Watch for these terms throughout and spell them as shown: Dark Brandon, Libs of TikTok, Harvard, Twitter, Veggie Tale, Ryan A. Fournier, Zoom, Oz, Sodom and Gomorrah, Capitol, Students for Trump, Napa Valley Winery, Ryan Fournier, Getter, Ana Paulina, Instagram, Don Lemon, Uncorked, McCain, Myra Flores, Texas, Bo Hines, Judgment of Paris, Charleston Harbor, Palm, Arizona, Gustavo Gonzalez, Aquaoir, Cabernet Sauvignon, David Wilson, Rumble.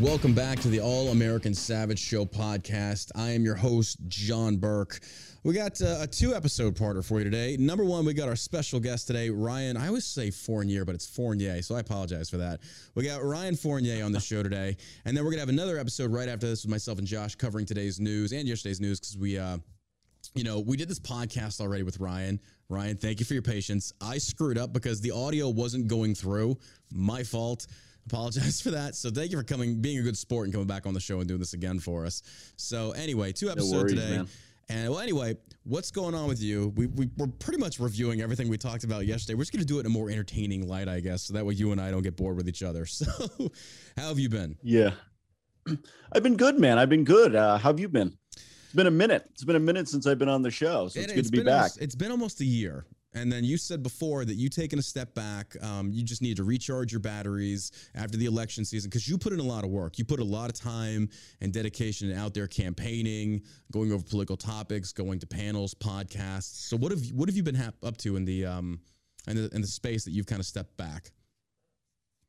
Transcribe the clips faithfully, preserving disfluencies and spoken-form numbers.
Welcome back to the All-American Savage Show podcast. I am your host, John Burke. We got uh, a two-episode parter for you today. Number one, we got our special guest today, Ryan. I always say Fournier, but it's Fournier, so I apologize for that. We got Ryan Fournier on the show today, and then we're going to have another episode right after this with myself and Josh covering today's news and yesterday's news because we, uh, you know, we did this podcast already with Ryan. Ryan, thank you for your patience. I screwed up because the audio wasn't going through. My fault. Apologize for that. So thank you for coming, being a good sport and coming back on the show and doing this again for us. So anyway, two episodes no worries, today. Man. And well, anyway, what's going on with you? We, we, we're pretty much reviewing everything we talked about yesterday. We're just going to do it in a more entertaining light, I guess. So that way you and I don't get bored with each other. So how have you been? Yeah, I've been good, man. I've been good. Uh, how have you been? It's been a minute. It's been a minute since I've been on the show. So it's it, good it's to be back. Almost, it's been almost a year. And then you said before that you taking a step back, um, you just need to recharge your batteries after the election season because you put in a lot of work. You put a lot of time and dedication out there campaigning, going over political topics, going to panels, podcasts. So what have you, what have you been ha- up to in the, um, in the in the space that you've kind of stepped back?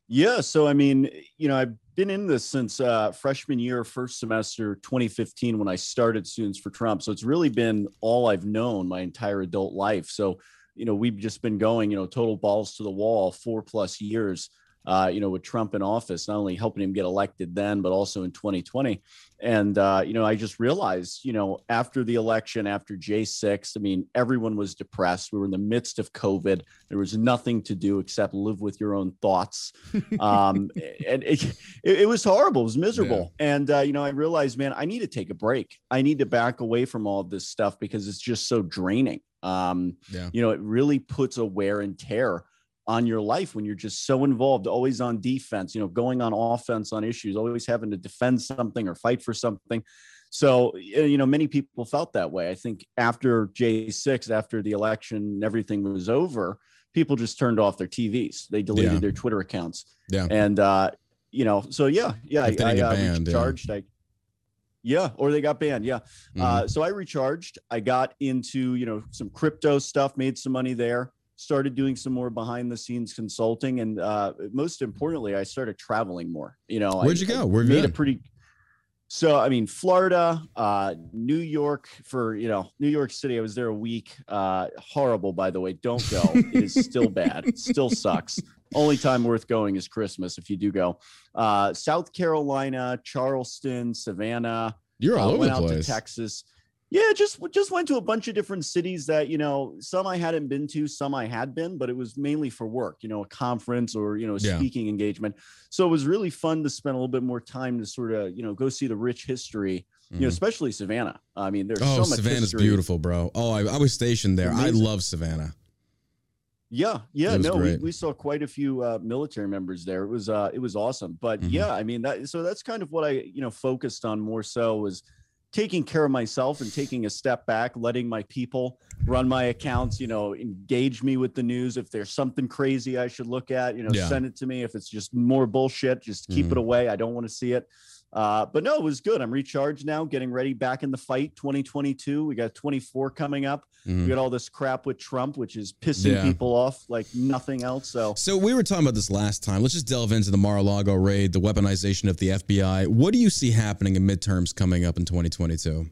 Yeah, so I mean, you know, I've been in this since uh, freshman year, first semester twenty fifteen when I started Students for Trump. So it's really been all I've known my entire adult life. So you know, we've just been going, you know, total balls to the wall, four plus years, uh, you know, with Trump in office, not only helping him get elected then, but also in twenty twenty. And, uh, you know, I just realized, you know, after the election, after J six, I mean, everyone was depressed. We were in the midst of COVID. There was nothing to do except live with your own thoughts. Um, and it, it, it was horrible. It was miserable. Yeah. And, uh, you know, I realized, man, I need to take a break. I need to back away from all of this stuff because it's just so draining. Um, yeah. You know, it really puts a wear and tear on your life when you're just so involved, always on defense, you know, going on offense on issues, always having to defend something or fight for something. So, you know, many people felt that way. I think after J six, after the election, and everything was over, people just turned off their T Vs. They deleted yeah. their Twitter accounts. Yeah. And, uh, you know, so yeah, yeah, I, I uh, banned, recharged. Yeah. I, Yeah. Or they got banned. Yeah. Mm-hmm. Uh, so I recharged. I got into, you know, some crypto stuff, made some money there, started doing some more behind the scenes consulting. And uh, most importantly, I started traveling more. You know, where'd I, you go? Where made a pretty. So, I mean, Florida, uh, New York for, you know, New York City. I was there a week. Uh, horrible, by the way. Don't go. It is still bad. It still sucks. Only time worth going is Christmas if you do go. Uh, South Carolina, Charleston, Savannah. You're all uh, over went the place. Out to Texas. Yeah, just just went to a bunch of different cities that, you know, some I hadn't been to, some I had been, but it was mainly for work, you know, a conference or, you know, a yeah. speaking engagement. So it was really fun to spend a little bit more time to sort of, you know, go see the rich history, mm. you know, especially Savannah. I mean, there's oh, so much Savannah's history. Beautiful, bro. Oh, I, I was stationed there. Amazing. I love Savannah. Yeah. Yeah. No, we, we saw quite a few uh, military members there. It was uh, it was awesome. But mm-hmm. yeah, I mean, that. So that's kind of what I, you know, focused on more so was taking care of myself and taking a step back, letting my people run my accounts, you know, engage me with the news. If there's something crazy I should look at, you know, yeah. send it to me. If it's just more bullshit, just keep mm-hmm. it away. I don't want to see it. Uh, but no, it was good. I'm recharged now, getting ready back in the fight. twenty twenty-two, we got twenty-four coming up. Mm. We got all this crap with Trump, which is pissing yeah. people off like nothing else. So, so we were talking about this last time. Let's just delve into the Mar-a-Lago raid, the weaponization of the F B I. What do you see happening in midterms coming up in twenty twenty-two?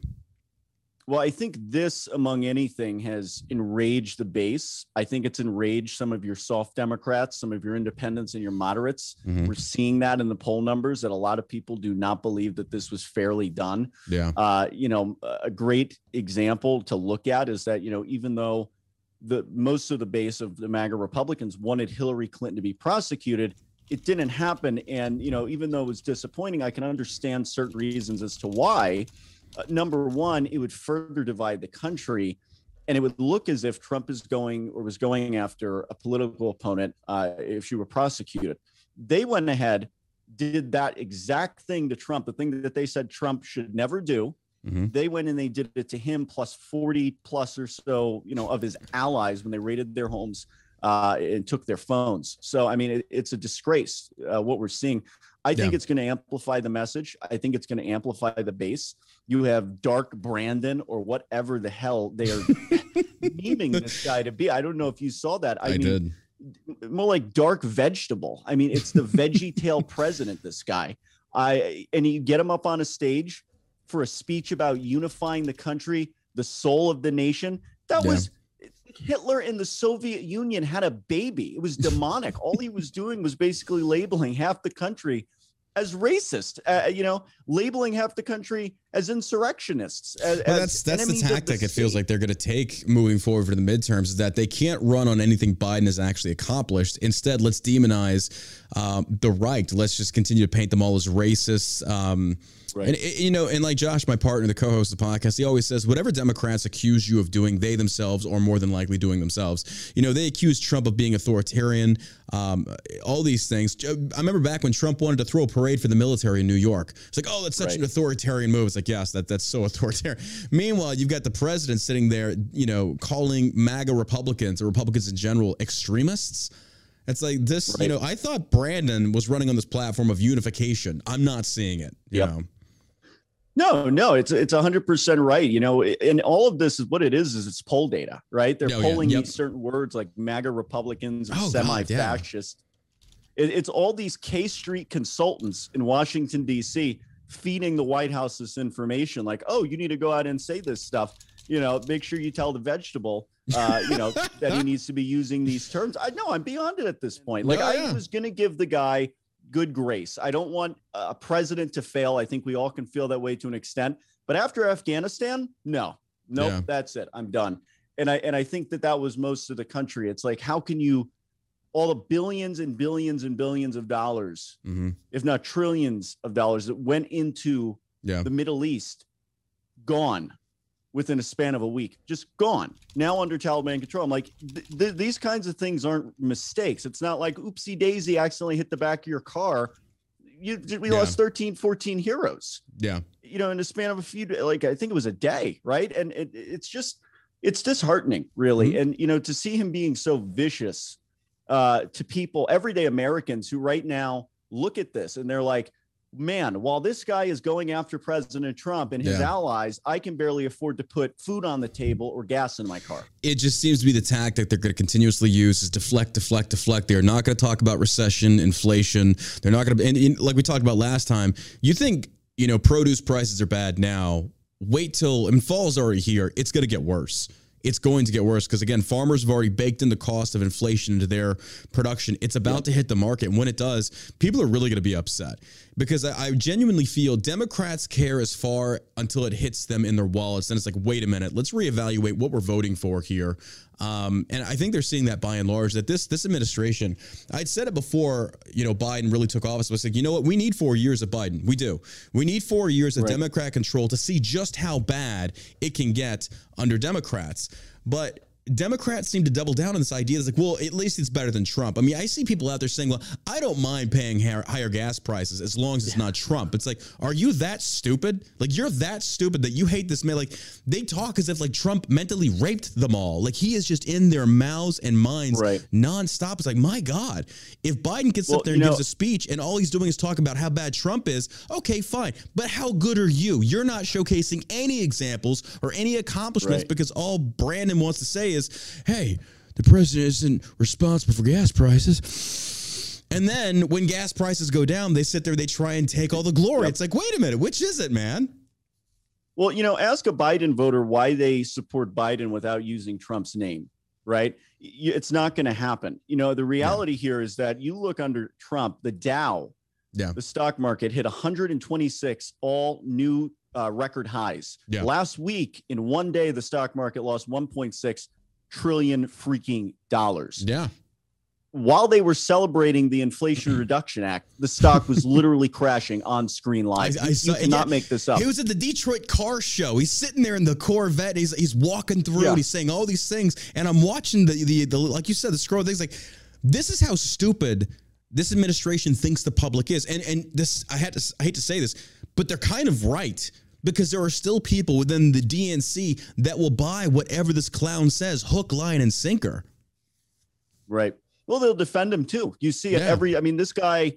Well, I think this, among anything, has enraged the base. I think it's enraged some of your soft Democrats, some of your independents and your moderates. Mm-hmm. We're seeing that in the poll numbers, that a lot of people do not believe that this was fairly done. Yeah. Uh, you know, a great example to look at is that, you know, even though the most of the base of the MAGA Republicans wanted Hillary Clinton to be prosecuted, it didn't happen. And, you know, even though it was disappointing, I can understand certain reasons as to why. Uh, number one, it would further divide the country, and it would look as if Trump is going or was going after a political opponent uh, if she were prosecuted. They went ahead, did that exact thing to Trump, the thing that they said Trump should never do. Mm-hmm. They went and they did it to him, plus forty plus or so, you know, of his allies when they raided their homes uh, and took their phones. So, I mean, it, it's a disgrace uh, what we're seeing. I think yeah. it's going to amplify the message. I think it's going to amplify the base. You have Dark Brandon or whatever the hell they are naming this guy to be. I don't know if you saw that. I, I mean, did. More like Dark Vegetable. I mean, it's the Veggie Tale president, this guy. I And you get him up on a stage for a speech about unifying the country, the soul of the nation. That yeah. was... Hitler and the Soviet Union had a baby. It was demonic. All he was doing was basically labeling half the country as racist, uh, you know, labeling half the country as insurrectionists. As, well, that's that's the tactic the it feels like they're going to take moving forward for the midterms, is that they can't run on anything Biden has actually accomplished. Instead, let's demonize um, the right. Let's just continue to paint them all as racists. Um Right. And, you know, and like Josh, my partner, the co-host of the podcast, he always says, whatever Democrats accuse you of doing, they themselves are more than likely doing themselves. You know, they accuse Trump of being authoritarian, um, all these things. I remember back when Trump wanted to throw a parade for the military in New York. It's like, oh, that's such right. an authoritarian move. It's like, yes, that, that's so authoritarian. Meanwhile, you've got the president sitting there, you know, calling MAGA Republicans or Republicans in general extremists. It's like this, right. you know, I thought Brandon was running on this platform of unification. I'm not seeing it, you yep. know. No, no, it's it's one hundred percent right. You know, and all of this is what it is, is it's poll data, right? They're oh, polling yeah, yep. these certain words like MAGA Republicans or oh, semi-fascist. Yeah. It, it's all these K Street consultants in Washington, D C feeding the White House this information like, oh, you need to go out and say this stuff. You know, make sure you tell the vegetable, uh, you know, that he needs to be using these terms. I know I'm beyond it at this point. Like oh, yeah. I was going to give the guy good grace. I don't want a president to fail. I think we all can feel that way to an extent. But after Afghanistan, no, no, nope, yeah. that's it. I'm done. And I and I think that that was most of the country. It's like, how can you, all the billions and billions and billions of dollars, mm-hmm. if not trillions of dollars that went into yeah. the Middle East, gone within a span of a week, just gone, now under Taliban control. I'm like, th th these kinds of things aren't mistakes. It's not like, oopsie daisy, accidentally hit the back of your car. You, we yeah. lost thirteen, fourteen heroes. Yeah. You know, in the span of a few, like, I think it was a day, right? And it, it's just, it's disheartening, really. Mm-hmm. And, you know, to see him being so vicious uh, to people, everyday Americans who right now look at this and they're like, man, while this guy is going after President Trump and his yeah. allies, I can barely afford to put food on the table or gas in my car. It just seems to be the tactic they're going to continuously use, is deflect, deflect, deflect. They're not going to talk about recession, inflation. They're not going to, and, and like we talked about last time, you think, you know, produce prices are bad now. Wait till, and fall's already here. It's going to get worse. It's going to get worse because, again, farmers have already baked in the cost of inflation into their production. It's about yep. to hit the market. And when it does, people are really going to be upset, because I, I genuinely feel Democrats care as far until it hits them in their wallets. Then it's like, wait a minute, let's reevaluate what we're voting for here. Um, and I think they're seeing that by and large, that this this administration, I'd said it before, you know, Biden really took office. I was like, you know what? We need four years of Biden. We do. We need four years of right. Democrat control to see just how bad it can get under Democrats. But Democrats seem to double down on this idea. It's like, well, at least it's better than Trump. I mean, I see people out there saying, well, I don't mind paying higher gas prices as long as it's yeah. not Trump. It's like, are you that stupid? Like, you're that stupid that you hate this man. Like, they talk as if, like, Trump mentally raped them all. Like, he is just in their mouths and minds right. nonstop. It's like, my God, if Biden gets well, up there and know, gives a speech and all he's doing is talk about how bad Trump is, okay, fine. But how good are you? You're not showcasing any examples or any accomplishments right. because all Brandon wants to say is, hey, the president isn't responsible for gas prices. And then when gas prices go down, they sit there, they try and take all the glory. Yep. It's like, wait a minute, which is it, man? Well, you know, ask a Biden voter why they support Biden without using Trump's name, right? It's not going to happen. You know, the reality yeah. here is that you look under Trump, the Dow, yeah. the stock market hit one hundred twenty-six all new uh, record highs. Yeah. Last week, in one day, the stock market lost one point six trillion freaking dollars. Yeah. While they were celebrating the Inflation Reduction Act, the stock was literally crashing on screen live. I, I saw, you cannot yeah, make this up. He was at the Detroit car show. He's sitting there in the Corvette. He's he's walking through. Yeah. And he's saying all these things, and I'm watching the the, the like you said the scroll things. Like, this is how stupid this administration thinks the public is, and and this I had to I hate to say this, but they're kind of right. Because there are still people within the D N C that will buy whatever this clown says, hook, line, and sinker. Right. Well, they'll defend him, too. You see it yeah. every I mean, this guy,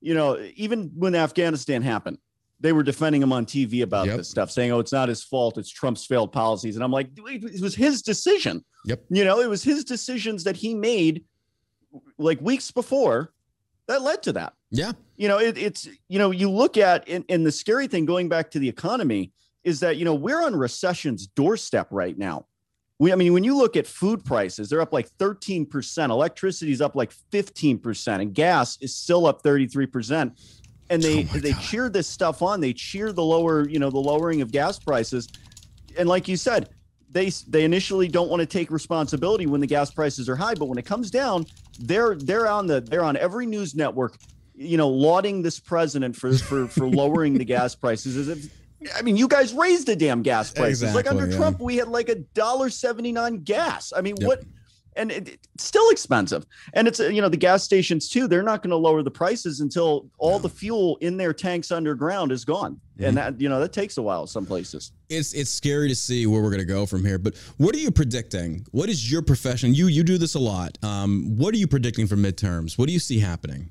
you know, even when Afghanistan happened, they were defending him on T V about yep. this stuff, saying, oh, it's not his fault. It's Trump's failed policies. And I'm like, it was his decision. Yep. You know, it was his decisions that he made like weeks before that led to that. Yeah. You know, it, it's, you know, you look at, and, and the scary thing going back to the economy is that, you know, we're on recession's doorstep right now. We, I mean, when you look at food prices, they're up like thirteen percent. Electricity is up like fifteen percent, and gas is still up thirty-three percent. And they, oh they God. cheer this stuff on. They cheer the lower, you know, the lowering of gas prices. And like you said, they, they initially don't want to take responsibility when the gas prices are high, but when it comes down, they're, they're on the, they're on every news network, you know, lauding this president for for for lowering the gas prices. As if, I mean, you guys raised the damn gas prices. Exactly, like under yeah. Trump, we had like a dollar seventy nine gas. I mean, yep. what? And it, it's still expensive. And it's, you know, the gas stations too. They're not going to lower the prices until all the fuel in their tanks underground is gone. Mm-hmm. And that, you know, that takes a while. Some places. It's it's scary to see where we're going to go from here. But what are you predicting? What is your profession? You you do this a lot. Um, what are you predicting for midterms? What do you see happening?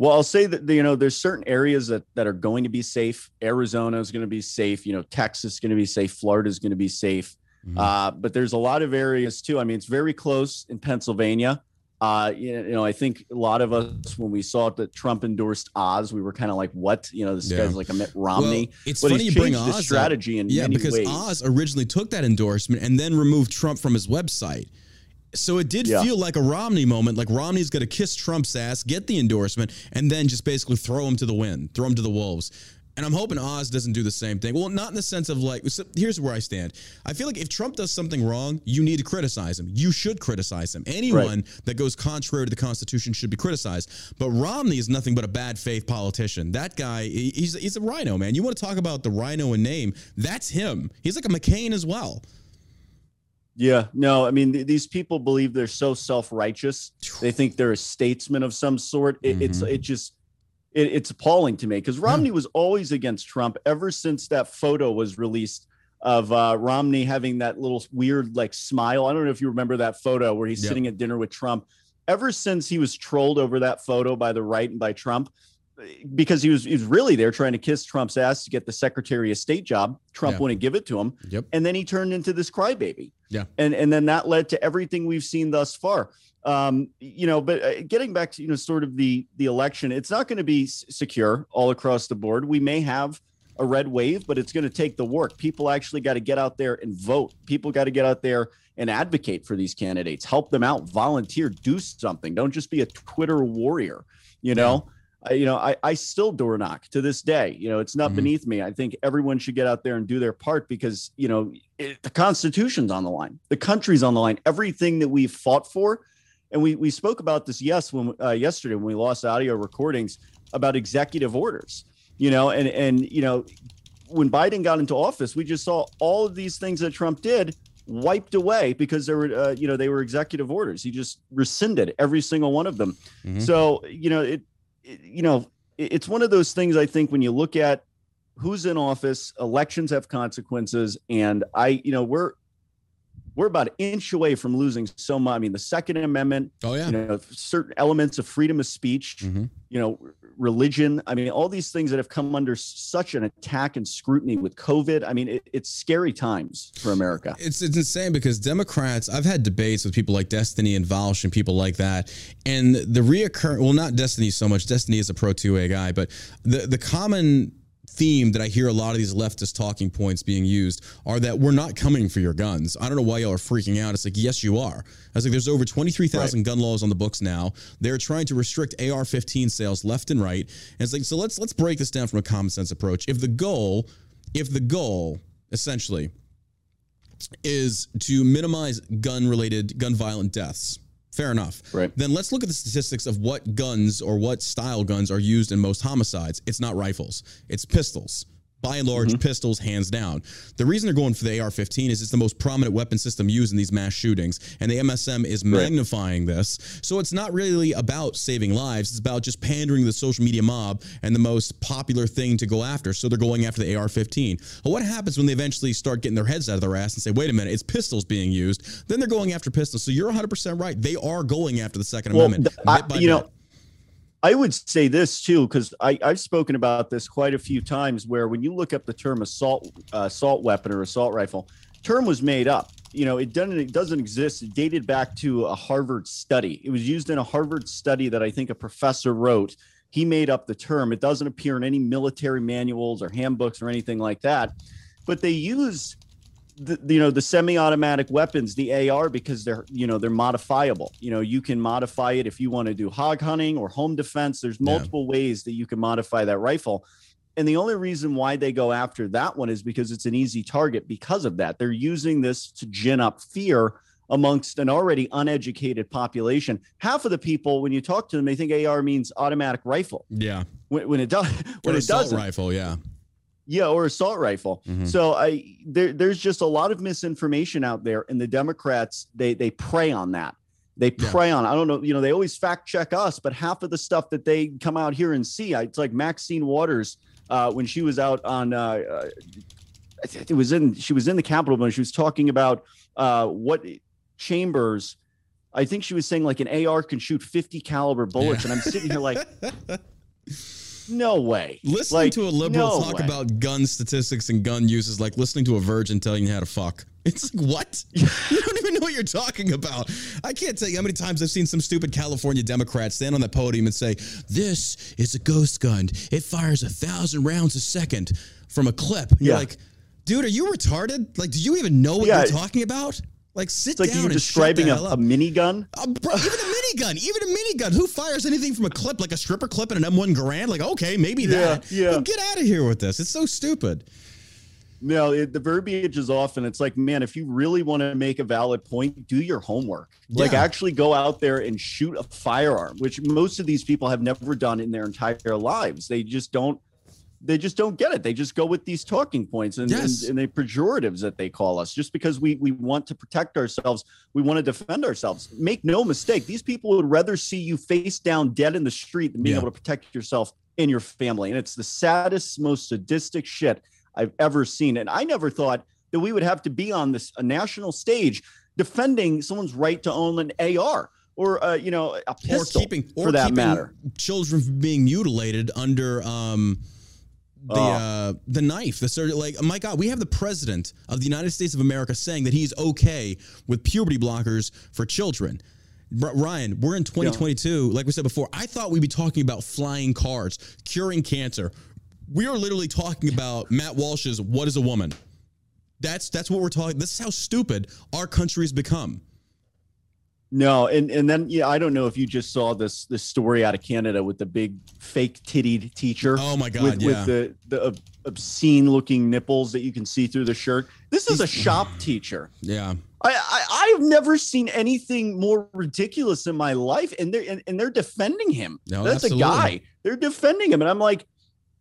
Well, I'll say that, you know, there's certain areas that, that are going to be safe. Arizona is going to be safe. You know, Texas is going to be safe. Florida is going to be safe. Mm-hmm. Uh, but there's a lot of areas, too. I mean, it's very close in Pennsylvania. Uh, you know, I think a lot of us, when we saw that Trump endorsed Oz, we were kind of like, what? You know, this yeah. guy's like a Mitt Romney. Well, it's but funny you bring Oz strategy up. In yeah, many because ways. Oz originally took that endorsement and then removed Trump from his website. So it did yeah. feel like a Romney moment, like Romney's going to kiss Trump's ass, get the endorsement, and then just basically throw him to the wind, throw him to the wolves. And I'm hoping Oz doesn't do the same thing. Well, not in the sense of like, so here's where I stand. I feel like if Trump does something wrong, you need to criticize him. You should criticize him. Anyone right. that goes contrary to the Constitution should be criticized. But Romney is nothing but a bad faith politician. That guy, he's, he's a rhino, man. You want to talk about the rhino in name, that's him. He's like a McCain as well. Yeah, no, I mean, th these people believe they're so self-righteous. They think they're a statesman of some sort. It, mm-hmm. It's it just it, it's appalling to me because Romney yeah. was always against Trump ever since that photo was released of uh, Romney having that little weird like smile. I don't know if you remember that photo where he's yeah. sitting at dinner with Trump. Ever since he was trolled over that photo by the right and by Trump, because he was, he was really there trying to kiss Trump's ass to get the Secretary of State job. Trump yeah. wouldn't give it to him. Yep. And then he turned into this crybaby. Yeah. And, and then that led to everything we've seen thus far. Um, you know, but getting back to, you know, sort of the, the election, it's not going to be secure all across the board. We may have a red wave, but it's going to take the work. People actually got to get out there and vote. People got to get out there and advocate for these candidates, help them out, volunteer, do something. Don't just be a Twitter warrior, you know? Yeah. You know, I, I still door knock to this day. You know, it's not mm-hmm. beneath me. I think everyone should get out there and do their part because, you know, it, the Constitution's on the line. The country's on the line. Everything that we've fought for. And we, we spoke about this yes when uh, yesterday when we lost audio recordings about executive orders, you know, and, and, you know, when Biden got into office, we just saw all of these things that Trump did wiped away because there were, uh, you know, they were executive orders. He just rescinded every single one of them. Mm-hmm. So, you know, it, it you know, it, it's one of those things, I think, when you look at who's in office, elections have consequences. And I, you know, we're, we're about an inch away from losing so much. I mean, the Second Amendment, oh, yeah. you know, certain elements of freedom of speech, mm-hmm. you know, religion. I mean, all these things that have come under such an attack and scrutiny with COVID. I mean, it, it's scary times for America. It's it's insane because Democrats, I've had debates with people like Destiny and Valsh and people like that. And the reoccurring, well, not Destiny so much. Destiny is a pro two A guy, but the, the common theme that I hear a lot of these leftist talking points being used are that we're not coming for your guns. I don't know why y'all are freaking out. It's like, yes, you are. I was like, there's over twenty-three thousand right. gun laws on the books now. They're trying to restrict A R fifteen sales left and right. And it's like, so let's let's break this down from a common sense approach. If the goal, if the goal essentially is to minimize gun-related, gun-violent deaths, fair enough. Right. Then let's look at the statistics of what guns or what style guns are used in most homicides. It's not rifles. It's pistols. By and large, mm-hmm. pistols, hands down. The reason they're going for the A R fifteen is it's the most prominent weapon system used in these mass shootings. And the M S M is magnifying right. this. So it's not really about saving lives. It's about just pandering to the social media mob and the most popular thing to go after. So they're going after the A R fifteen. Well, what happens when they eventually start getting their heads out of their ass and say, wait a minute, it's pistols being used. Then they're going after pistols. So you're one hundred percent right. They are going after the Second well, Amendment. The, I, you minute. know. I would say this, too, because I've spoken about this quite a few times where when you look up the term assault uh, assault weapon or assault rifle, term was made up. You know, it doesn't it doesn't exist. It dated back to a Harvard study. It was used in a Harvard study that I think a professor wrote. He made up the term. It doesn't appear in any military manuals or handbooks or anything like that. But they use The, you know, the semi-automatic weapons, the A R, because they're, you know, they're modifiable. You know, you can modify it if you want to do hog hunting or home defense. There's multiple yeah. ways that you can modify that rifle. And the only reason why they go after that one is because it's an easy target because of that. They're using this to gin up fear amongst an already uneducated population. Half of the people, when you talk to them, they think A R means automatic rifle. Yeah. When, when it does, when it doesn't. Rifle, yeah. Yeah, or assault rifle. Mm-hmm. So I there, there's just a lot of misinformation out there, and the Democrats, they they prey on that. They prey yeah. on. I don't know. You know, they always fact check us, but half of the stuff that they come out here and see, it's like Maxine Waters uh, when she was out on. Uh, it was in. She was in the Capitol when she was talking about uh, what Chambers. I think she was saying like an A R can shoot fifty caliber bullets, yeah. and I'm sitting here like. No way. Listening like, to a liberal no talk way. about gun statistics and gun use is like listening to a virgin telling you how to fuck. It's like, what? You don't even know what you're talking about. I can't tell you how many times I've seen some stupid California Democrat stand on the podium and say, this is a ghost gun. It fires a thousand rounds a second from a clip. And yeah. You're like, dude, are you retarded? Like, do you even know what yeah. you're talking about? Like, sit it's like down you're and describing shut the hell up. a, a minigun? Uh, bro, even a minigun. Even a minigun. Who fires anything from a clip, like a stripper clip and an M one Garand? Like, okay, maybe yeah, that. Yeah. But get out of here with this. It's so stupid. No, it, the verbiage is off, and it's like, man, if you really want to make a valid point, do your homework. Yeah. Like, actually go out there and shoot a firearm, which most of these people have never done in their entire lives. They just don't. They just don't get it. They just go with these talking points and, yes. and, and the pejoratives that they call us just because we, we want to protect ourselves. We want to defend ourselves. Make no mistake. These people would rather see you face down dead in the street than being yeah. able to protect yourself and your family. And it's the saddest, most sadistic shit I've ever seen. And I never thought that we would have to be on this a national stage defending someone's right to own an A R. Or, uh, you know, a pistol or keeping, or for that keeping matter. Children from being mutilated under... Um, The uh, the knife, the surgery, like, oh my God, we have the president of the United States of America saying that he's okay with puberty blockers for children. But Ryan, we're in twenty twenty-two. Yeah. Like we said before, I thought we'd be talking about flying cars, curing cancer. We are literally talking about Matt Walsh's "What Is a Woman?" That's that's what we're talking. This is how stupid our country has become. No, and and then yeah, I don't know if you just saw this this story out of Canada with the big fake tittied teacher. Oh my God, with, yeah. with the the obscene looking nipples that you can see through the shirt. This is a shop teacher. Yeah, I, I I've never seen anything more ridiculous in my life, and they're and, and they're defending him. No, that's absolutely. a guy. They're defending him, and I'm like,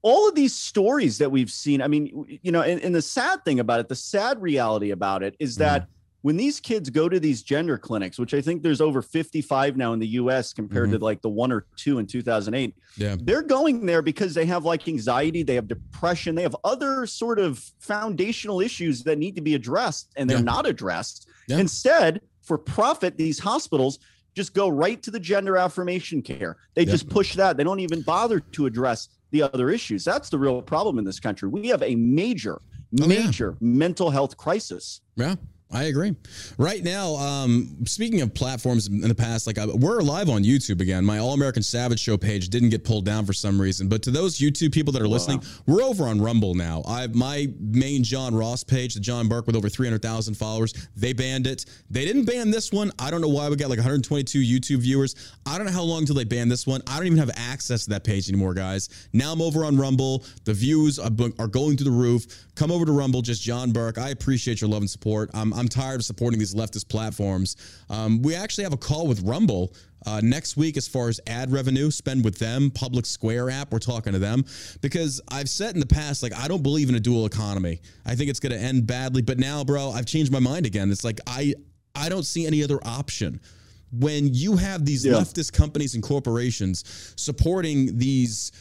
all of these stories that we've seen. I mean, you know, and, and the sad thing about it, the sad reality about it is that. Mm. when these kids go to these gender clinics, which I think there's over fifty-five now in the U S compared mm-hmm. to like the one or two in two thousand eight, yeah. they're going there because they have like anxiety, they have depression, they have other sort of foundational issues that need to be addressed, and they're yeah. not addressed. Yeah. Instead, for profit, these hospitals just go right to the gender affirmation care. They yeah. just push that. They don't even bother to address the other issues. That's the real problem in this country. We have a major, oh, major yeah. mental health crisis. Yeah. I agree. Right now, um, speaking of platforms in the past, like I, we're live on YouTube again. My All American Savage Show page didn't get pulled down for some reason. But to those YouTube people that are listening, wow. we're over on Rumble now. I my main John Ross page, the John Burke with over three hundred thousand followers, they banned it. They didn't ban this one. I don't know why. We got like one hundred twenty-two YouTube viewers. I don't know how long until they ban this one. I don't even have access to that page anymore, guys. Now I'm over on Rumble. The views are going through the roof. Come over to Rumble, just John Burke. I appreciate your love and support. I'm I'm tired of supporting these leftist platforms. Um, we actually have a call with Rumble uh, next week as far as ad revenue, spend with them, Public Square app. We're talking to them because I've said in the past, like, I don't believe in a dual economy. I think it's going to end badly. But now, bro, I've changed my mind again. It's like I, I don't see any other option. When you have these yeah. leftist companies and corporations supporting these,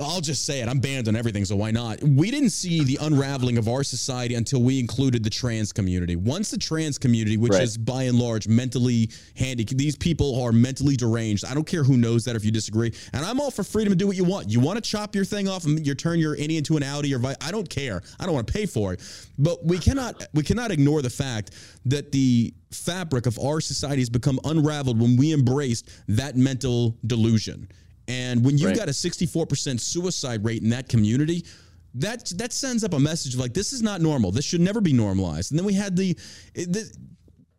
I'll just say it. I'm banned on everything, so why not? We didn't see the unraveling of our society until we included the trans community. Once the trans community, which right. is by and large mentally handicapped, these people are mentally deranged. I don't care who knows that if you disagree. And I'm all for freedom to do what you want. You want to chop your thing off and you turn your innie into an outie or vice. I don't care. I don't want to pay for it. But we cannot we cannot ignore the fact that the fabric of our society has become unraveled when we embraced that mental delusion. And when you've right. got a sixty-four percent suicide rate in that community, that that sends up a message of like, this is not normal. This should never be normalized. And then we had the, the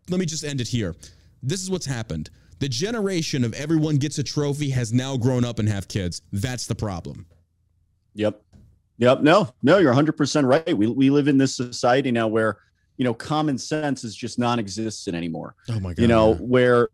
let me just end it here. This is what's happened. The generation of everyone gets a trophy has now grown up and have kids. That's the problem. Yep. Yep. No, no, you're one hundred percent right. We, we live in this society now where, you know, common sense is just non-existent anymore. Oh my God. You know, yeah. where...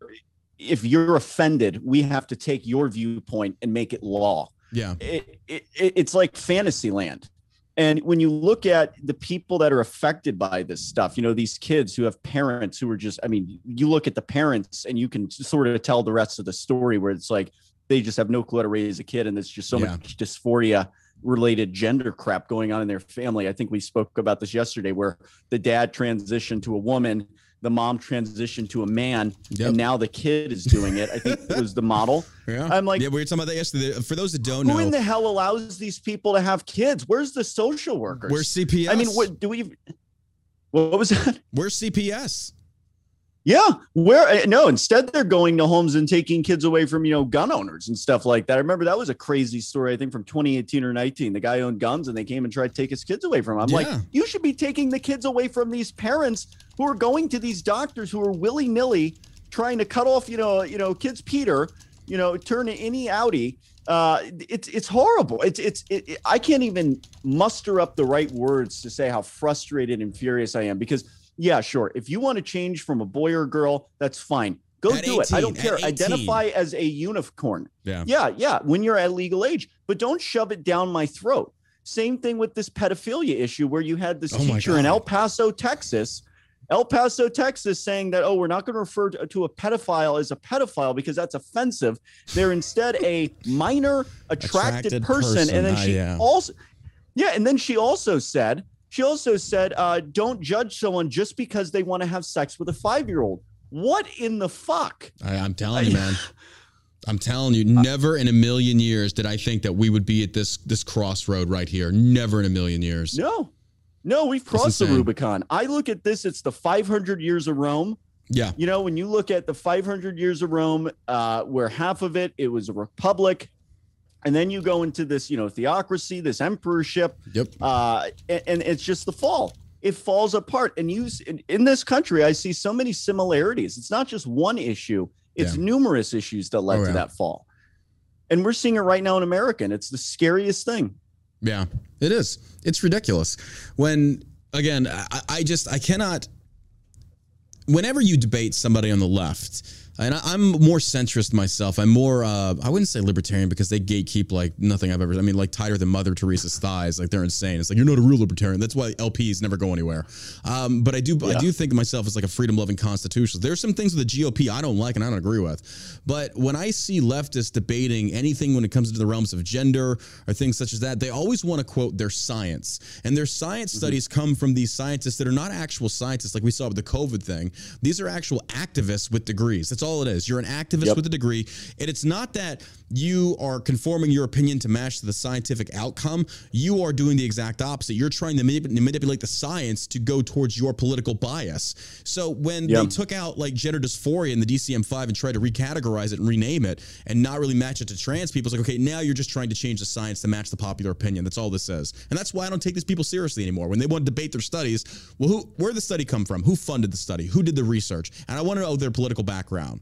if you're offended, we have to take your viewpoint and make it law. Yeah. It, it, it's like fantasy land. And when you look at the people that are affected by this stuff, you know, these kids who have parents who are just, I mean, you look at the parents and you can sort of tell the rest of the story where it's like, they just have no clue how to raise a kid. And there's just so yeah. much dysphoria related gender crap going on in their family. I think we spoke about this yesterday where the dad transitioned to a woman, the mom transitioned to a man, yep. and now the kid is doing it. I think it was the model. Yeah. I'm like, yeah, we were talking about that yesterday. For those that don't who know, who in the hell allows these people to have kids? Where's the social workers? We're C P S. I mean, what do we? What was that? We're C P S. Yeah, where no, instead they're going to homes and taking kids away from, you know, gun owners and stuff like that. I remember that was a crazy story, I think from twenty eighteen or nineteen, the guy owned guns and they came and tried to take his kids away from him. I'm yeah. like, you should be taking the kids away from these parents who are going to these doctors who are willy nilly trying to cut off, you know, you know, kids, Peter, you know, turn any outie. Uh, it's, it's horrible. It's, it's, it, it, I can't even muster up the right words to say how frustrated and furious I am because yeah, sure. If you want to change from a boy or a girl, that's fine. Go at do eighteen, it. I don't care. Identify as a unicorn. Yeah. Yeah. Yeah. When you're at legal age, but don't shove it down my throat. Same thing with this pedophilia issue where you had this oh teacher in El Paso, Texas, El Paso, Texas saying that, oh, we're not going to refer to, to a pedophile as a pedophile because that's offensive. They're instead a minor attracted, attracted person. person. And then uh, she yeah. also, yeah. And then she also said, She also said, uh, don't judge someone just because they want to have sex with a five-year-old. What in the fuck? I, I'm telling you, man. I'm telling you, never in a million years did I think that we would be at this this crossroad right here. Never in a million years. No. No, we've crossed the Rubicon. I look at this. It's the five hundred years of Rome. Yeah. You know, when you look at the five hundred years of Rome, uh, where half of it, it was a republic. And then you go into this, you know, theocracy, this emperorship, yep. uh, and, and it's just the fall. It falls apart. And you in, in this country, I see so many similarities. It's not just one issue. It's yeah. numerous issues that led oh, to yeah. that fall. And we're seeing it right now in America. And it's the scariest thing. Yeah, it is. It's ridiculous. When, again, I, I just I cannot. Whenever you debate somebody on the left, And I, I'm more centrist myself. I'm more, uh, I wouldn't say libertarian because they gatekeep like nothing I've ever, I mean, like tighter than Mother Teresa's thighs. Like they're insane. It's like, you're not a real libertarian. That's why L Ps never go anywhere. Um, but I do, yeah. I do think of myself as like a freedom loving constitutionalist. There's some things with the G O P I don't like and I don't agree with. But when I see leftists debating anything when it comes to the realms of gender or things such as that, they always want to quote their science. And their science mm-hmm. studies come from these scientists that are not actual scientists like we saw with the COVID thing. These are actual activists with degrees. That's all it is. You're an activist yep. with a degree. And it's not that you are conforming your opinion to match the scientific outcome. You are doing the exact opposite. You're trying to manip- manipulate the science to go towards your political bias. So when yep. they took out like gender dysphoria in the D C M five and tried to recategorize it and rename it and not really match it to trans people, it's like, okay, now you're just trying to change the science to match the popular opinion. That's all this is. And that's why I don't take these people seriously anymore. When they want to debate their studies, well, who, where did the study come from? Who funded the study? Who did the research? And I want to know their political background.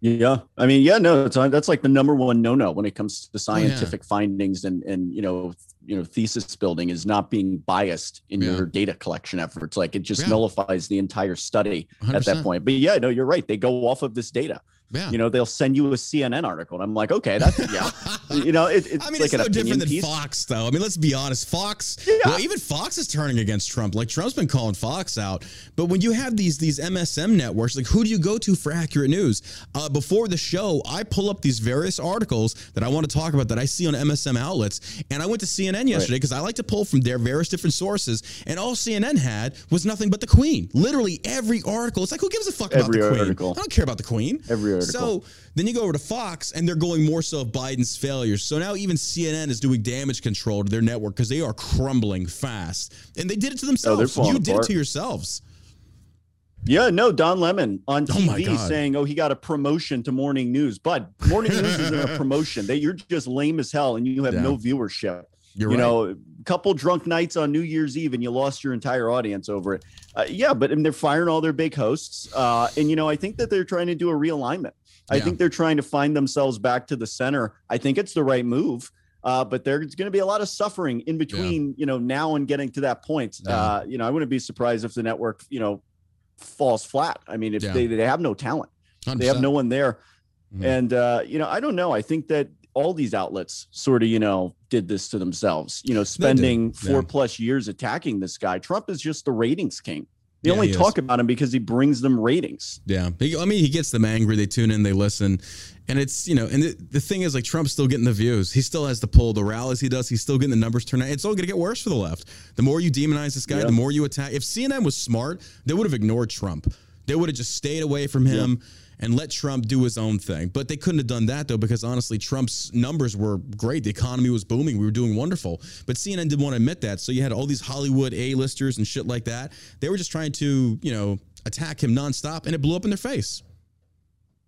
Yeah. I mean, yeah, no, it's, that's like the number one no-no when it comes to scientific yeah. findings and, and, you know, you know, thesis building is not being biased in yeah. your data collection efforts. Like it just yeah. nullifies the entire study one hundred percent at that point. But yeah, no, you're right. They go off of this data. Yeah. You know, they'll send you a C N N article. And I'm like, okay, that's, yeah. You know, it, it's I mean, like it's no different than piece. Fox, though. I mean, let's be honest. Fox, yeah. well, even Fox is turning against Trump. Like, Trump's been calling Fox out. But when you have these these M S M networks, like, who do you go to for accurate news? Uh, before the show, I pull up these various articles that I want to talk about that I see on M S M outlets. And I went to C N N yesterday because right. I like to pull from their various different sources. And all C N N had was nothing but the Queen. Literally every article. It's like, who gives a fuck every about the article. Queen? I don't care about the Queen. Every So then you go over to Fox, and they're going more so of Biden's failures. So now even C N N is doing damage control to their network because they are crumbling fast. And they did it to themselves. Oh, you did apart. it to yourselves. Yeah, no, Don Lemon on T V oh saying, oh, he got a promotion to morning news. But morning news isn't a promotion. They, you're just lame as hell, and you have yeah. no viewership. You're you right. know, a couple drunk nights on New Year's Eve and you lost your entire audience over it. Uh, yeah, but and they're firing all their big hosts. Uh, and, you know, I think that they're trying to do a realignment. I yeah. think they're trying to find themselves back to the center. I think it's the right move. Uh, but there's going to be a lot of suffering in between, yeah. you know, now and getting to that point. Yeah. Uh, you know, I wouldn't be surprised if the network, you know, falls flat. I mean, if yeah. they, they have no talent, one hundred percent they have no one there. Mm-hmm. And, uh, you know, I don't know. I think that all these outlets sort of, you know, did this to themselves, you know, spending yeah. four plus years attacking this guy. Trump is just the ratings king. They yeah, only talk is. about him because he brings them ratings. Yeah. I mean, he gets them angry. They tune in, they listen. And it's, you know, and the, the thing is, like, Trump's still getting the views. He still has the pull, the rallies he does. He's still getting the numbers turned out. It's all going to get worse for the left. The more you demonize this guy, yeah. the more you attack. If C N N was smart, they would have ignored Trump. They would have just stayed away from him. Yeah. And let Trump do his own thing. But they couldn't have done that, though, because honestly, Trump's numbers were great. The economy was booming. We were doing wonderful. But C N N didn't want to admit that. So you had all these Hollywood A-listers and shit like that. They were just trying to, you know, attack him nonstop, and it blew up in their face.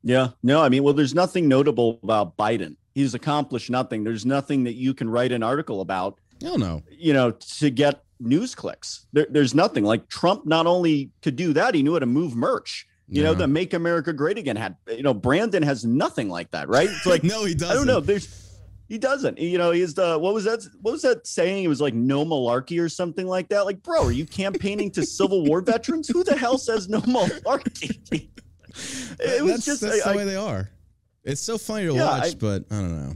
Yeah. No, I mean, well, there's nothing notable about Biden. He's accomplished nothing. There's nothing that you can write an article about. Hell no. You know, to get news clicks. There, there's nothing. Like, Trump not only could do that, he knew how to move merch. You know, yeah. the Make America Great Again had, you know, Brandon has nothing like that, right? It's like, no, he doesn't. I don't know. There's, he doesn't. You know, he's the, what was that? What was that saying? It was like no malarkey or something like that. Like, bro, are you campaigning to Civil War veterans? Who the hell says no malarkey? It was that's, just that's I, the way I, they are. It's so funny to yeah, watch, I, but I don't know.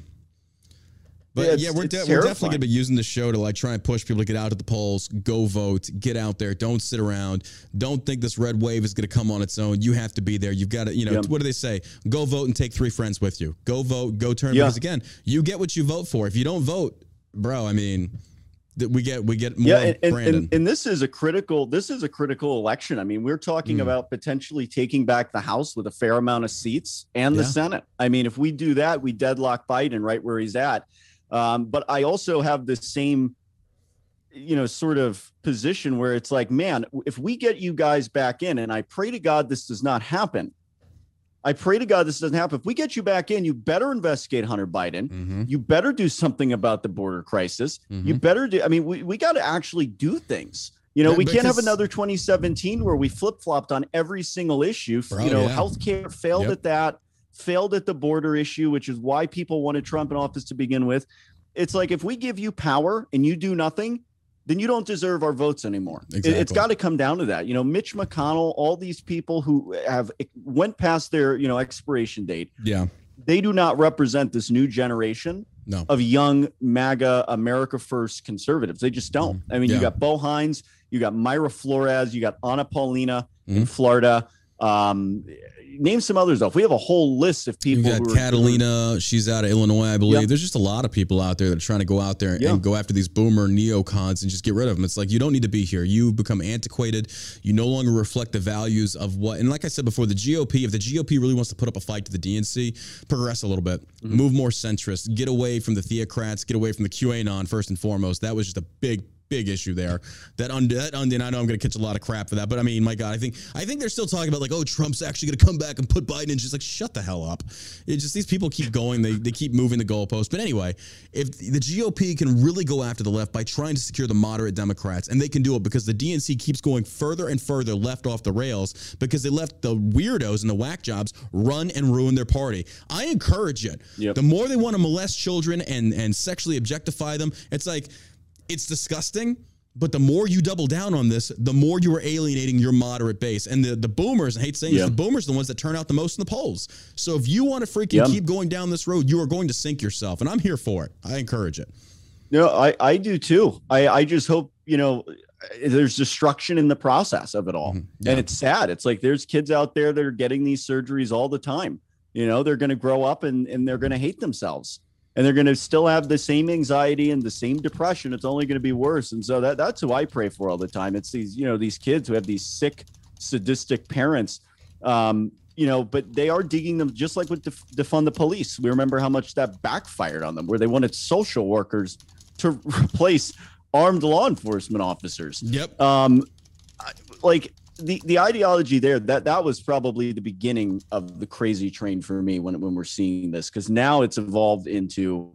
But yeah, it's, yeah we're, de- we're definitely going to be using the show to like try and push people to get out to the polls, go vote, get out there. Don't sit around. Don't think this red wave is going to come on its own. You have to be there. You've got to, you know, yep. what do they say? Go vote and take three friends with you. Go vote, go turn. Yeah. Because again, you get what you vote for. If you don't vote, bro, I mean, th- we get we get more. Yeah, and, and, and, and this is a critical. This is a critical election. I mean, we're talking mm. about potentially taking back the House with a fair amount of seats and yeah. the Senate. I mean, if we do that, we deadlock Biden right where he's at. Um, but I also have the same, you know, sort of position where it's like, man, if we get you guys back in, and I pray to God this does not happen. I pray to God this doesn't happen. If we get you back in, you better investigate Hunter Biden. Mm-hmm. You better do something about the border crisis. Mm-hmm. You better do. I mean, we, we got to actually do things. You know, yeah, we can't have another twenty seventeen where we flip flopped on every single issue. Bro, you know, yeah. healthcare failed yep. at that. Failed at the border issue, which is why people wanted Trump in office to begin with. It's like, if we give you power and you do nothing, then you don't deserve our votes anymore. Exactly. It's got to come down to that. You know, Mitch McConnell, all these people who have went past their, you know, expiration date. Yeah. They do not represent this new generation no. of young MAGA America First conservatives. They just don't. Mm-hmm. I mean, yeah. you got Bo Hines, you got Myra Flores, you got Ana Paulina mm-hmm. in Florida. Um, name some others off. We have a whole list of people. You got who Catalina. Are, she's out of Illinois, I believe. Yeah. There's just a lot of people out there that are trying to go out there and, yeah. and go after these boomer neocons and just get rid of them. It's like, you don't need to be here. You become antiquated. You no longer reflect the values of what. And like I said before, the G O P, if the G O P really wants to put up a fight to the D N C, progress a little bit, mm-hmm. move more centrist, get away from the theocrats, get away from the QAnon first and foremost. That was just a big Big issue there. That und- that und- and I know I'm going to catch a lot of crap for that, but I mean, my God, I think I think they're still talking about like, oh, Trump's actually going to come back and put Biden in. Just like, shut the hell up. It's just these people keep going. They they keep moving the goalposts. But anyway, if the G O P can really go after the left by trying to secure the moderate Democrats, and they can do it because the D N C keeps going further and further left off the rails because they left the weirdos and the whack jobs run and ruin their party. I encourage it. Yep. The more they want to molest children and and sexually objectify them, it's like, it's disgusting, but the more you double down on this, the more you are alienating your moderate base. And the, the boomers, I hate saying yeah. this, the boomers are the ones that turn out the most in the polls. So if you want to freaking yeah. keep going down this road, you are going to sink yourself. And I'm here for it. I encourage it. No, I, I do too. I, I just hope, you know, there's destruction in the process of it all. Mm-hmm. Yeah. And it's sad. It's like there's kids out there that are getting these surgeries all the time. You know, they're going to grow up and, and they're going to hate themselves. And they're going to still have the same anxiety and the same depression. It's only going to be worse. And so that that's who I pray for all the time. It's these, you know, these kids who have these sick, sadistic parents, um, you know, but they are digging them just like with def- defund the police. We remember how much that backfired on them, where they wanted social workers to replace armed law enforcement officers. Yep. Um, like the, the ideology there, that that was probably the beginning of the crazy train for me when when we're seeing this, because now it's evolved into,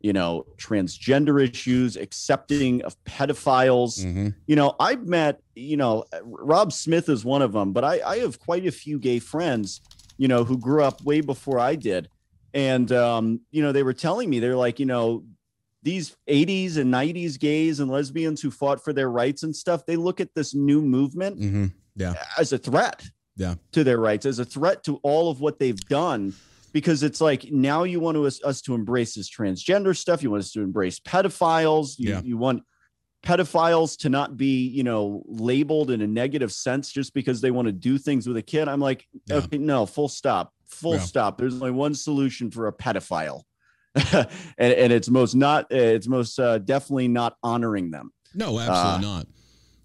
you know, transgender issues, accepting of pedophiles. Mm-hmm. You know, I've met, you know, Rob Smith is one of them, but I, I have quite a few gay friends, you know, who grew up way before I did. And, um, you know, they were telling me, they're like, you know, these eighties and nineties gays and lesbians who fought for their rights and stuff, they look at this new movement mm-hmm. yeah. as a threat yeah. to their rights, as a threat to all of what they've done, because it's like, now you want to, us, us to embrace this transgender stuff. You want us to embrace pedophiles. You, yeah. you want pedophiles to not be, you know, labeled in a negative sense just because they want to do things with a kid. I'm like, yeah. okay, no, full stop, full yeah. stop. There's only one solution for a pedophile. and, and it's most not, it's most uh, definitely not honoring them. No, absolutely uh, not.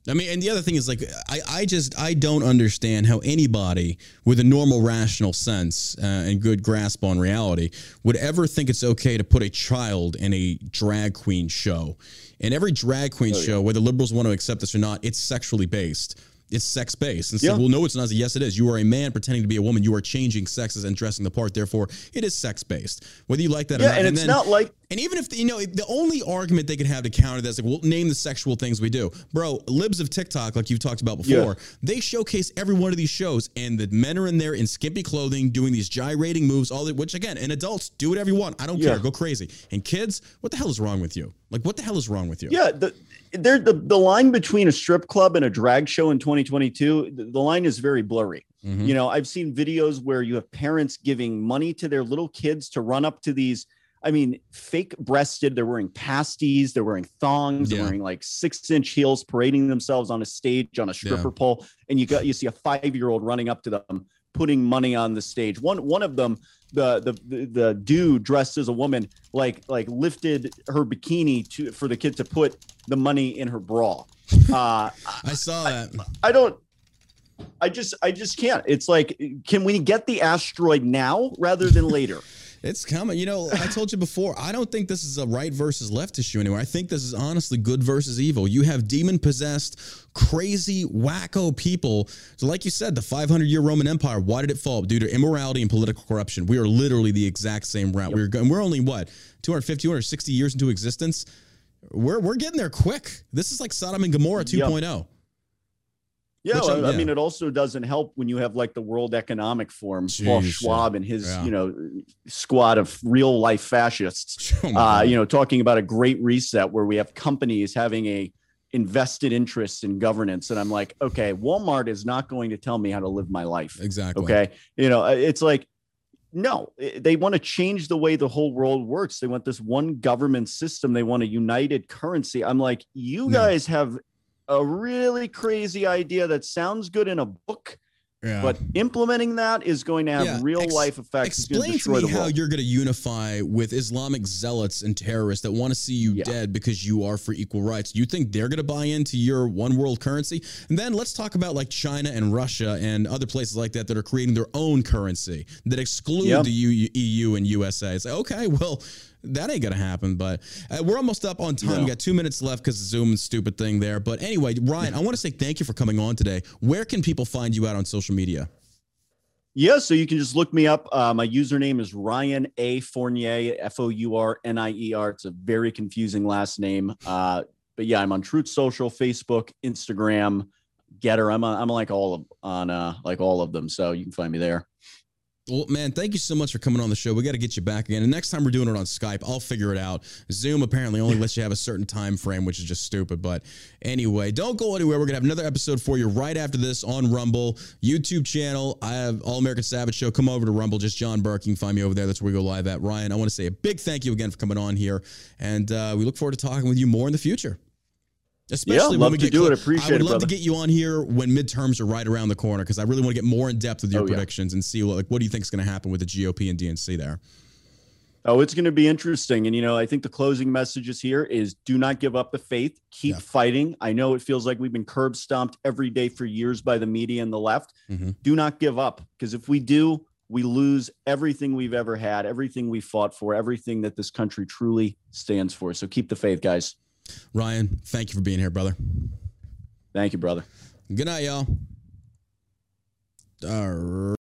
I mean, and the other thing is like, I, I just, I don't understand how anybody with a normal rational sense uh, and good grasp on reality would ever think it's okay to put a child in a drag queen show. And every drag queen oh, show, yeah. whether liberals want to accept this or not, it's sexually based. It's sex based. And so, yeah. well, no, it's not. Yes, it is. You are a man pretending to be a woman. You are changing sexes and dressing the part. Therefore, it is sex based, whether you like that yeah, or not. And, and it's then, not like. And even if, you know, the only argument they could have to counter that's like, well, name the sexual things we do. Bro, libs of TikTok, like you've talked about before, yeah. they showcase every one of these shows, and the men are in there in skimpy clothing doing these gyrating moves, all that, which, again, and adults, do whatever you want. I don't yeah. care. Go crazy. And kids, what the hell is wrong with you? Like, what the hell is wrong with you? Yeah, the there the, the line between a strip club and a drag show in twenty twenty-two, the, the line is very blurry. Mm-hmm. You know, I've seen videos where you have parents giving money to their little kids to run up to these, I mean, fake breasted, they're wearing pasties, they're wearing thongs, yeah. they're wearing like six inch heels, parading themselves on a stage, on a stripper yeah. pole. And you got, you see a five-year-old running up to them, putting money on the stage. One, one of them, the, the, the, the dude dressed as a woman, like, like lifted her bikini to, for the kid to put the money in her bra. Uh, I saw that. I, I don't, I just, I just can't. It's like, can we get the asteroid now rather than later? It's coming. You know, I told you before, I don't think this is a right versus left issue anymore. I think this is honestly good versus evil. You have demon-possessed, crazy, wacko people. So like you said, the five hundred year Roman Empire, why did it fall? Due to immorality and political corruption. We are literally the exact same route. Yep. We're going, we're only, what, two hundred fifty, two hundred sixty years into existence? We're we're getting there quick. This is like Sodom and Gomorrah two point oh. Yep. Yeah, well, I mean, it also doesn't help when you have like the World Economic Forum, Jeez, Paul Schwab and his, yeah. you know, squad of real life fascists, oh uh, you know, talking about a great reset where we have companies having a invested interests in governance. And I'm like, okay, Walmart is not going to tell me how to live my life. Exactly. Okay. You know, it's like, no, they want to change the way the whole world works. They want this one government system. They want a united currency. I'm like, you guys no. have a really crazy idea that sounds good in a book, yeah. but implementing that is going to have yeah. real Ex- life effects. Explain to me how you're going to unify with Islamic zealots and terrorists that want to see you yeah. dead because you are for equal rights. You think they're going to buy into your one world currency? And then let's talk about like China and Russia and other places like that that are creating their own currency that exclude yep. the E U and U S A. It's like, okay, well, that ain't going to happen, but uh, we're almost up on time. No. We got two minutes left because Zoom's stupid thing there. But anyway, Ryan, I want to say thank you for coming on today. Where can people find you out on social media? Yeah, so you can just look me up. Uh, my username is Ryan A. Fournier, F O U R N I E R. It's a very confusing last name. Uh, but yeah, I'm on Truth Social, Facebook, Instagram, Getter. I'm on, I'm like all of on uh, like all of them. So you can find me there. Well, man, thank you so much for coming on the show. We got to get you back again. And next time we're doing it on Skype, I'll figure it out. Zoom apparently only lets you have a certain time frame, which is just stupid. But anyway, don't go anywhere. We're going to have another episode for you right after this on Rumble, YouTube channel. I have All American Savage Show. Come over to Rumble. Just John Burke. You can find me over there. That's where we go live at. Ryan, I want to say a big thank you again for coming on here. And uh, we look forward to talking with you more in the future. Especially yeah, love when we to get do clear. It. Appreciate it, I would it, love brother. To get you on here when midterms are right around the corner because I really want to get more in depth with your oh, predictions yeah. and see what, like, what do you think is going to happen with the G O P and D N C there? Oh, it's going to be interesting. And, you know, I think the closing messages here is do not give up the faith. Keep yeah. fighting. I know it feels like we've been curb stomped every day for years by the media and the left. Mm-hmm. Do not give up because if we do, we lose everything we've ever had, everything we fought for, everything that this country truly stands for. So keep the faith, guys. Ryan, thank you for being here, brother. Thank you, brother. Good night, y'all. All right.